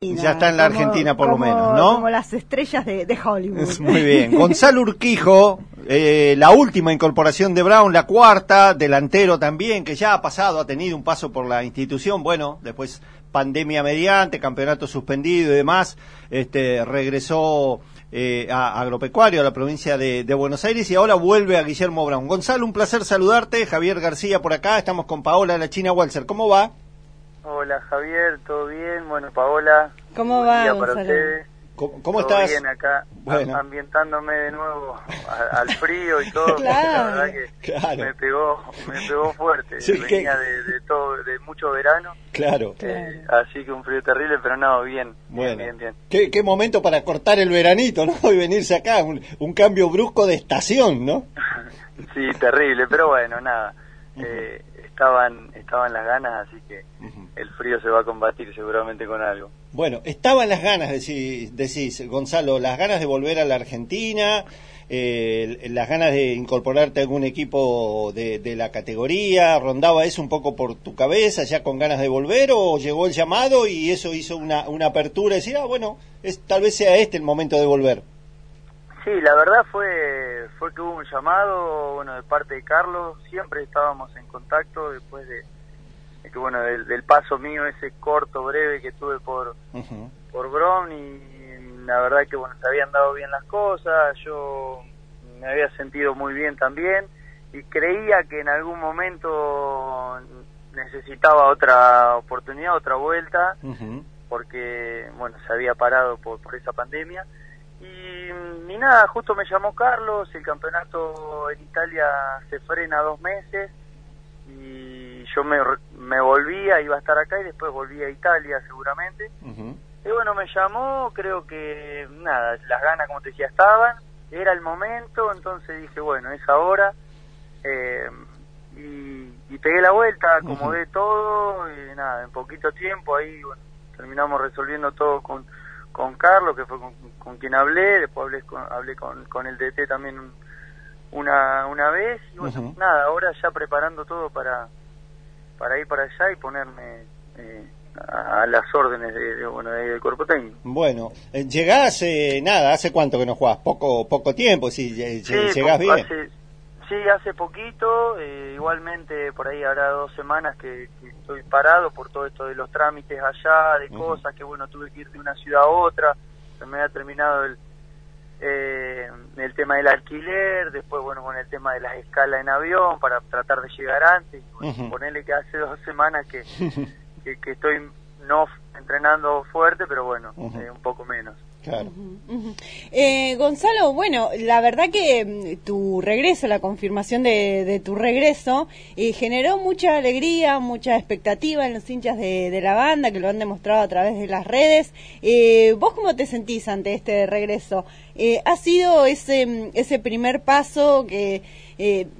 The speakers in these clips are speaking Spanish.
Y ya está en la Argentina por lo menos, ¿no? Como las estrellas de Hollywood. Muy bien. Gonzalo Urquijo, la última incorporación de Brown, la cuarta, delantero también, que ya ha pasado, ha tenido un paso por la institución, bueno, después pandemia mediante, campeonato suspendido y demás, regresó a Agropecuario, a la provincia de Buenos Aires, y ahora vuelve a Guillermo Brown. Gonzalo, un placer saludarte, Javier García por acá, estamos con Paola de la China Walser, ¿cómo va? Hola Javier, ¿todo bien? Bueno, Paola, ¿cómo va, Gonzalo? ¿Cómo estás? Todo bien acá, bueno, ambientándome de nuevo al frío y todo, claro, la verdad que claro, me pegó fuerte, sí, venía de mucho verano, claro, así que un frío terrible, pero no, bien, bueno, bien. ¿Qué momento para cortar el veranito, ¿no? Y venirse acá, un cambio brusco de estación, ¿no? Sí, terrible, pero bueno, nada, Estaban las ganas, así que el frío se va a combatir seguramente con algo. Bueno, estaban las ganas, decís, Gonzalo, las ganas de volver a la Argentina, las ganas de incorporarte a algún equipo de la categoría, ¿rondaba eso un poco por tu cabeza, ya con ganas de volver, o llegó el llamado y eso hizo una apertura, decir, bueno, tal vez sea este el momento de volver? Sí, la verdad fue que hubo un llamado, bueno, de parte de Carlos, siempre estábamos en contacto después de que, bueno, del paso mío ese corto, breve que tuve por Brown, y la verdad que, bueno, se habían dado bien las cosas, yo me había sentido muy bien también, y creía que en algún momento necesitaba otra oportunidad, otra vuelta, porque, bueno, se había parado por esa pandemia, y nada, justo me llamó Carlos, el campeonato en Italia se frena 2 meses y yo me volvía, iba a estar acá y después volví a Italia seguramente. Y bueno, me llamó, creo que nada, las ganas, como te decía, estaban, era el momento, entonces dije, bueno, es ahora, y pegué la vuelta, acomodé todo, y nada, en poquito tiempo ahí, bueno, terminamos resolviendo todo con Carlos, que fue con quien hablé, después hablé con el DT también una vez, y bueno, nada, ahora ya preparando todo para ir para allá y ponerme a las órdenes del cuerpo técnico. Bueno, llegás, ¿hace cuánto que no jugás? Poco tiempo, si llegás bien. Hace poquito, igualmente por ahí habrá 2 semanas que estoy parado por todo esto de los trámites allá, de cosas que, bueno, tuve que ir de una ciudad a otra, se me ha terminado el tema del alquiler, después, bueno, con el tema de las escalas en avión para tratar de llegar antes, ponerle que hace 2 semanas que estoy no entrenando fuerte, pero bueno, un poco menos. Claro. Gonzalo, bueno, la verdad que tu regreso, la confirmación de tu regreso, generó mucha alegría, mucha expectativa en los hinchas de la banda, que lo han demostrado a través de las redes. ¿Vos cómo te sentís ante este regreso? ¿Ha sido ese primer paso que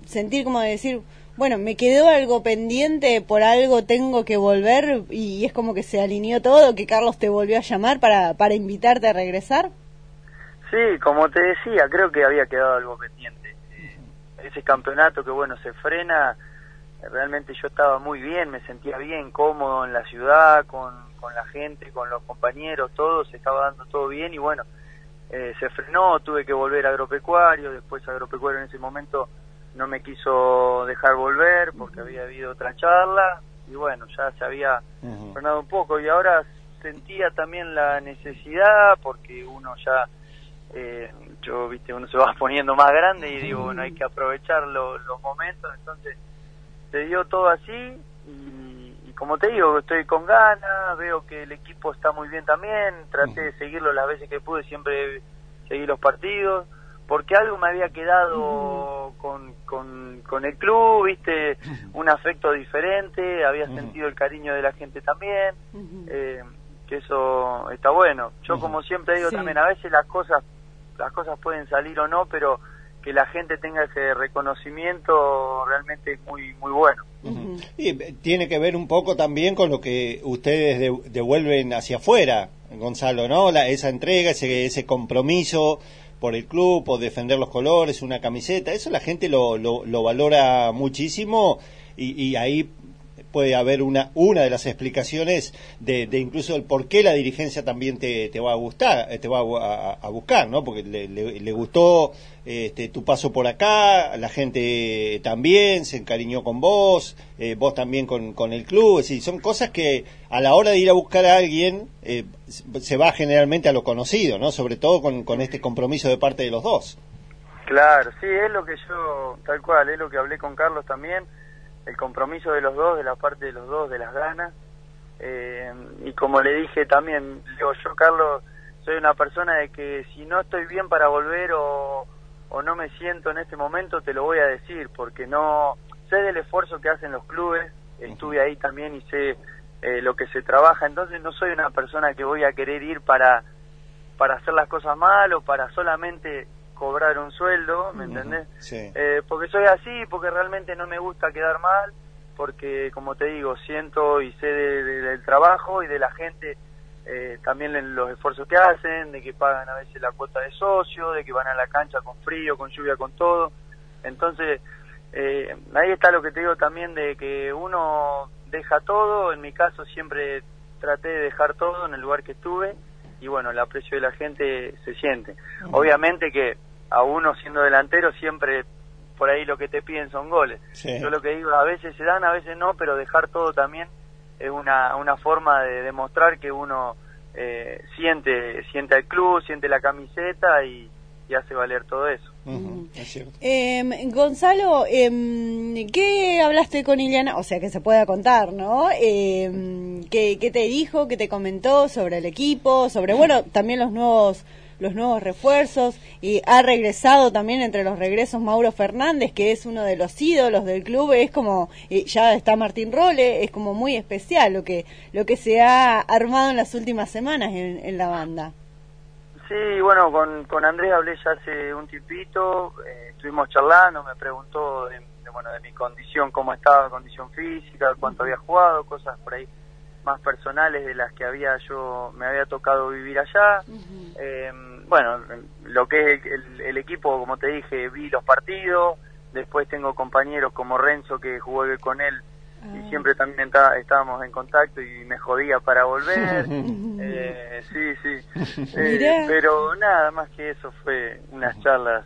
sentir como de decir, bueno, me quedó algo pendiente, por algo tengo que volver, y es como que se alineó todo, que Carlos te volvió a llamar para invitarte a regresar? Sí, como te decía, creo que había quedado algo pendiente. Ese campeonato que, bueno, se frena, realmente yo estaba muy bien, me sentía bien, cómodo en la ciudad, con la gente, con los compañeros, todo, se estaba dando todo bien, y bueno, se frenó, tuve que volver a Agropecuario, después Agropecuario en ese momento no me quiso dejar volver porque había habido otra charla y bueno, ya se había frenado un poco, y ahora sentía también la necesidad porque uno ya, yo, viste, uno se va poniendo más grande y digo, bueno, hay que aprovechar los momentos, entonces se dio todo así, y como te digo, estoy con ganas, veo que el equipo está muy bien también, traté de seguirlo las veces que pude, siempre seguí los partidos, porque algo me había quedado con el club, viste, un afecto diferente, había sentido el cariño de la gente también, que eso está bueno. Yo, como siempre digo, también, a veces las cosas pueden salir o no, pero que la gente tenga ese reconocimiento realmente es muy, muy bueno. Y tiene que ver un poco también con lo que ustedes devuelven hacia afuera, Gonzalo, ¿no? Esa entrega, ese compromiso por el club, por defender los colores, una camiseta, eso la gente lo valora muchísimo, y ahí puede haber una de las explicaciones de incluso el por qué la dirigencia también te va a gustar, te va a buscar, ¿no? Porque le gustó tu paso por acá, la gente también se encariñó con vos, vos también con el club. Es decir, son cosas que a la hora de ir a buscar a alguien se va generalmente a lo conocido, ¿no? Sobre todo con este compromiso de parte de los dos. Claro, sí, es lo que yo, tal cual, es lo que hablé con Carlos también, el compromiso de los dos, de la parte de los dos, de las ganas, y como le dije también, digo, yo, Carlos, soy una persona de que si no estoy bien para volver o no me siento en este momento, te lo voy a decir, porque no sé del esfuerzo que hacen los clubes, estuve ahí también y sé lo que se trabaja, entonces no soy una persona que voy a querer ir para hacer las cosas mal o para solamente cobrar un sueldo, ¿me entendés? Sí. Porque soy así, porque realmente no me gusta quedar mal, porque como te digo, siento y sé del trabajo y de la gente, también los esfuerzos que hacen, de que pagan a veces la cuota de socio, de que van a la cancha con frío, con lluvia, con todo. Entonces, ahí está lo que te digo también de que uno deja todo, en mi caso siempre traté de dejar todo en el lugar que estuve, y bueno, el aprecio de la gente se siente. Obviamente que a uno siendo delantero siempre por ahí lo que te piden son goles. Sí. Yo lo que digo, a veces se dan, a veces no, pero dejar todo también es una forma de demostrar que uno siente al club, siente la camiseta y hace valer todo eso. Es cierto. Gonzalo, ¿qué hablaste con Iliana? O sea, que se pueda contar, ¿no? ¿Qué te dijo, qué te comentó sobre el equipo, sobre, bueno, también los nuevos refuerzos, y ha regresado también entre los regresos Mauro Fernández, que es uno de los ídolos del club, es como, ya está Martín Rolle, es como muy especial lo que se ha armado en las últimas semanas en la banda? Sí, bueno, con Andrés hablé ya hace un tiempito, estuvimos charlando, me preguntó de mi condición, cómo estaba, condición física, cuánto había jugado, cosas por ahí más personales de las que me había tocado vivir allá. Uh-huh. Bueno, lo que es el equipo, como te dije, vi los partidos, después tengo compañeros como Renzo que jugó con él y siempre también estábamos en contacto y me jodía para volver. Sí, pero nada más que eso, fue unas charlas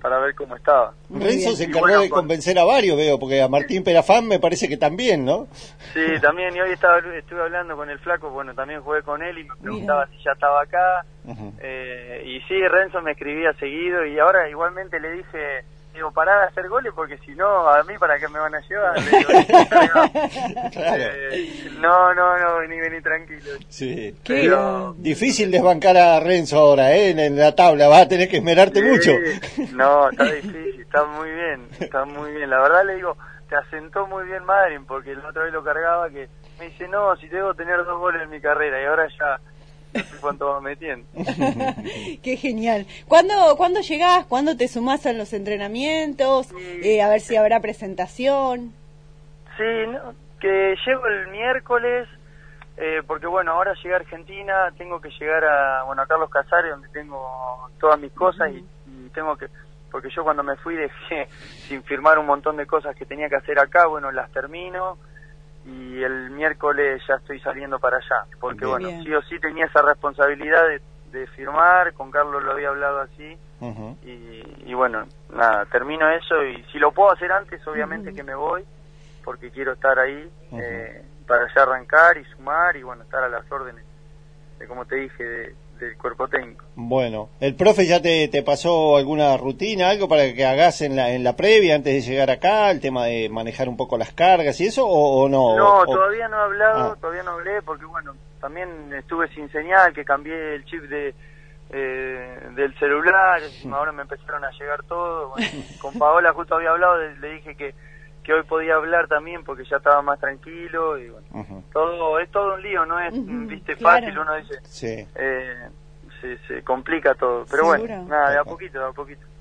para ver cómo estaba. Renzo se encargó de convencer a varios, veo, porque a Martín Perafán me parece que también, ¿no? Sí, también, y hoy estuve hablando con el flaco, bueno, también jugué con él y me preguntaba si ya estaba acá, y sí, Renzo me escribía seguido, y ahora igualmente le dije, digo, pará de hacer goles porque si no, a mí para qué me van a llevar. Claro. No, vení tranquilo. Sí. Pero difícil desbancar a Renzo ahora, en la tabla, vas a tener que esmerarte mucho. No, está difícil, está muy bien. La verdad le digo, te asentó muy bien Madrid, porque la otra vez lo cargaba que me dice, no, si debo tener 2 goles en mi carrera, y ahora ya no sé cuánto vas metiendo. Qué genial. ¿Cuándo llegás? ¿Cuándo te sumás a los entrenamientos? A ver si habrá presentación. Sí, no, que llego el miércoles, porque bueno, ahora llegué a Argentina, tengo que llegar a Carlos Casares, donde tengo todas mis cosas, y tengo que, porque yo cuando me fui dejé sin firmar un montón de cosas que tenía que hacer acá, bueno, las termino, y el miércoles ya estoy saliendo para allá, porque muy bueno, bien. Sí o sí tenía esa responsabilidad de firmar, con Carlos lo había hablado así, y bueno, nada, termino eso, y si lo puedo hacer antes, obviamente que me voy, porque quiero estar ahí, para ya arrancar y sumar, y bueno, estar a las órdenes, de como te dije, del cuerpo técnico. Bueno, ¿el profe ya te pasó alguna rutina, algo para que hagas en la previa antes de llegar acá, el tema de manejar un poco las cargas y eso, o no? No, todavía no he hablado, todavía no hablé, porque bueno, también estuve sin señal, que cambié el chip del celular, ahora me empezaron a llegar todo, bueno, con Paola justo había hablado, le dije que hoy podía hablar también porque ya estaba más tranquilo, y bueno, es todo un lío, no es viste, claro, fácil, uno dice, se complica todo, pero seguro. Bueno, nada, de a poquito.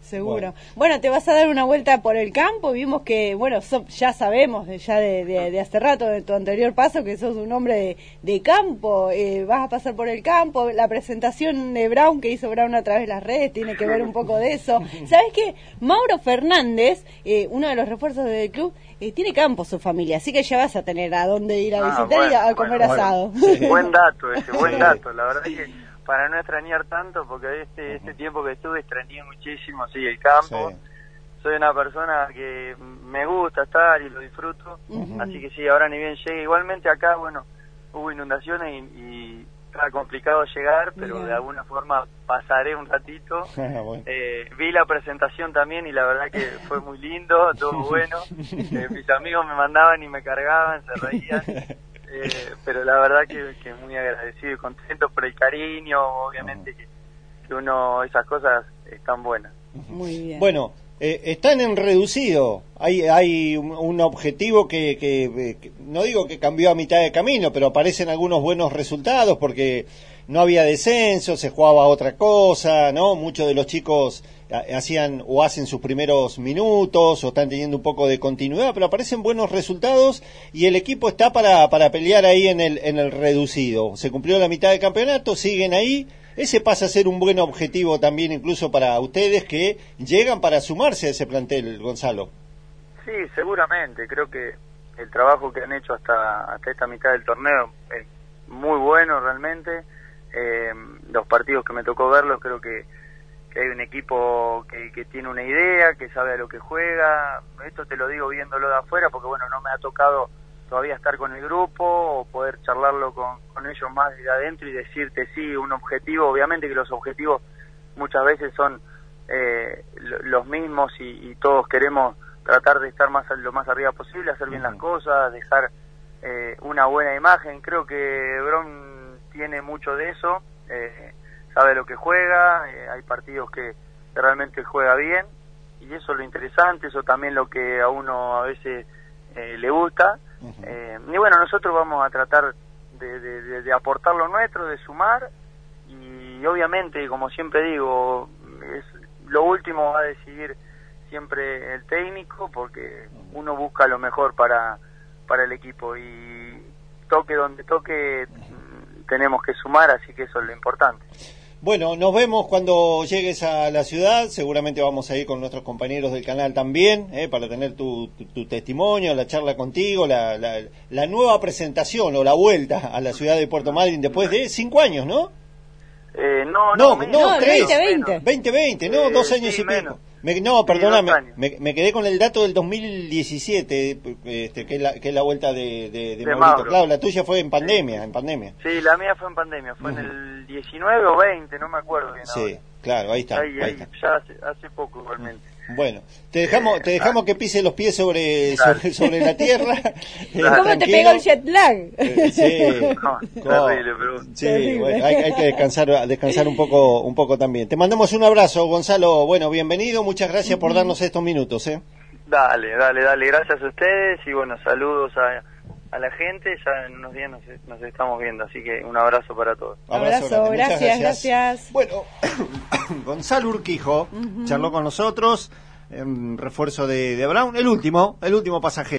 Seguro. Bueno, te vas a dar una vuelta por el campo. Vimos que, bueno, ya sabemos de hace rato, de tu anterior paso, que sos un hombre de campo. Vas a pasar por el campo. La presentación de Brown, que hizo Brown a través de las redes, tiene que ver un poco de eso. ¿Sabés qué? Mauro Fernández, uno de los refuerzos del club, tiene campo su familia, así que ya vas a tener a dónde ir a visitar y a comer asado. Sí, buen dato ese, buen dato. La verdad es que para no extrañar tanto, porque este tiempo que estuve extrañé muchísimo, sí, el campo. Sí. Soy una persona que me gusta estar y lo disfruto, así que sí, ahora ni bien llegue. Igualmente acá, bueno, hubo inundaciones y está complicado llegar, pero de alguna forma pasaré un ratito. Vi la presentación también y la verdad que fue muy lindo, todo bueno. Mis amigos me mandaban y me cargaban, se reían. Pero la verdad que muy agradecido y contento por el cariño, obviamente que uno, esas cosas están buenas. Muy bien. Bueno, están en reducido, hay un objetivo que no digo que cambió a mitad de camino, pero aparecen algunos buenos resultados porque no había descenso, se jugaba otra cosa, ¿no? Muchos de los chicos hacían o hacen sus primeros minutos o están teniendo un poco de continuidad, pero aparecen buenos resultados y el equipo está para pelear ahí en el reducido. Se cumplió la mitad del campeonato, siguen ahí. Ese pasa a ser un buen objetivo también incluso para ustedes que llegan para sumarse a ese plantel, Gonzalo. Sí, seguramente. Creo que el trabajo que han hecho hasta esta mitad del torneo es muy bueno realmente. Los partidos que me tocó verlos, creo que hay un equipo que tiene una idea, que sabe a lo que juega. Esto te lo digo viéndolo de afuera, porque bueno, no me ha tocado todavía estar con el grupo o poder charlarlo con ellos más de adentro y decirte sí, un objetivo. Obviamente que los objetivos muchas veces son los mismos y todos queremos tratar de estar lo más arriba posible, hacer bien las cosas, dejar una buena imagen. Creo que Brown tiene mucho de eso, sabe lo que juega, hay partidos que realmente juega bien y eso es lo interesante, eso también lo que a uno a veces le gusta. Y bueno, nosotros vamos a tratar de aportar lo nuestro, de sumar y obviamente, como siempre digo, lo último va a decidir siempre el técnico porque uno busca lo mejor para el equipo y toque donde toque tenemos que sumar, así que eso es lo importante. Bueno, nos vemos cuando llegues a la ciudad, seguramente vamos a ir con nuestros compañeros del canal también, para tener tu testimonio, la charla contigo, la nueva presentación o la vuelta a la ciudad de Puerto Madryn después de 5 años, ¿no? No, 3. 2020, no, 2 años sí, y menos. Pico. Perdóname, me quedé con el dato del 2017, que es la vuelta de Maurito. Mauro. Claro, la tuya fue en pandemia. Sí, la mía fue en pandemia, fue en el 19 o 20, no me acuerdo bien. Sí, ahora. Claro, ahí está. Ya hace poco igualmente. Bueno, te dejamos que pise los pies sobre la tierra. ¿Cómo te pegó el jet lag? Sí, bueno, hay que descansar un poco también. Te mandamos un abrazo, Gonzalo. Bueno, bienvenido, muchas gracias por darnos estos minutos, Dale, gracias a ustedes y bueno, saludos a la gente. Ya en unos días nos estamos viendo, así que un abrazo para todos. Abrazo, gracias. Bueno, Gonzalo Urquijo charló con nosotros, refuerzo de Brown, el último pasajero.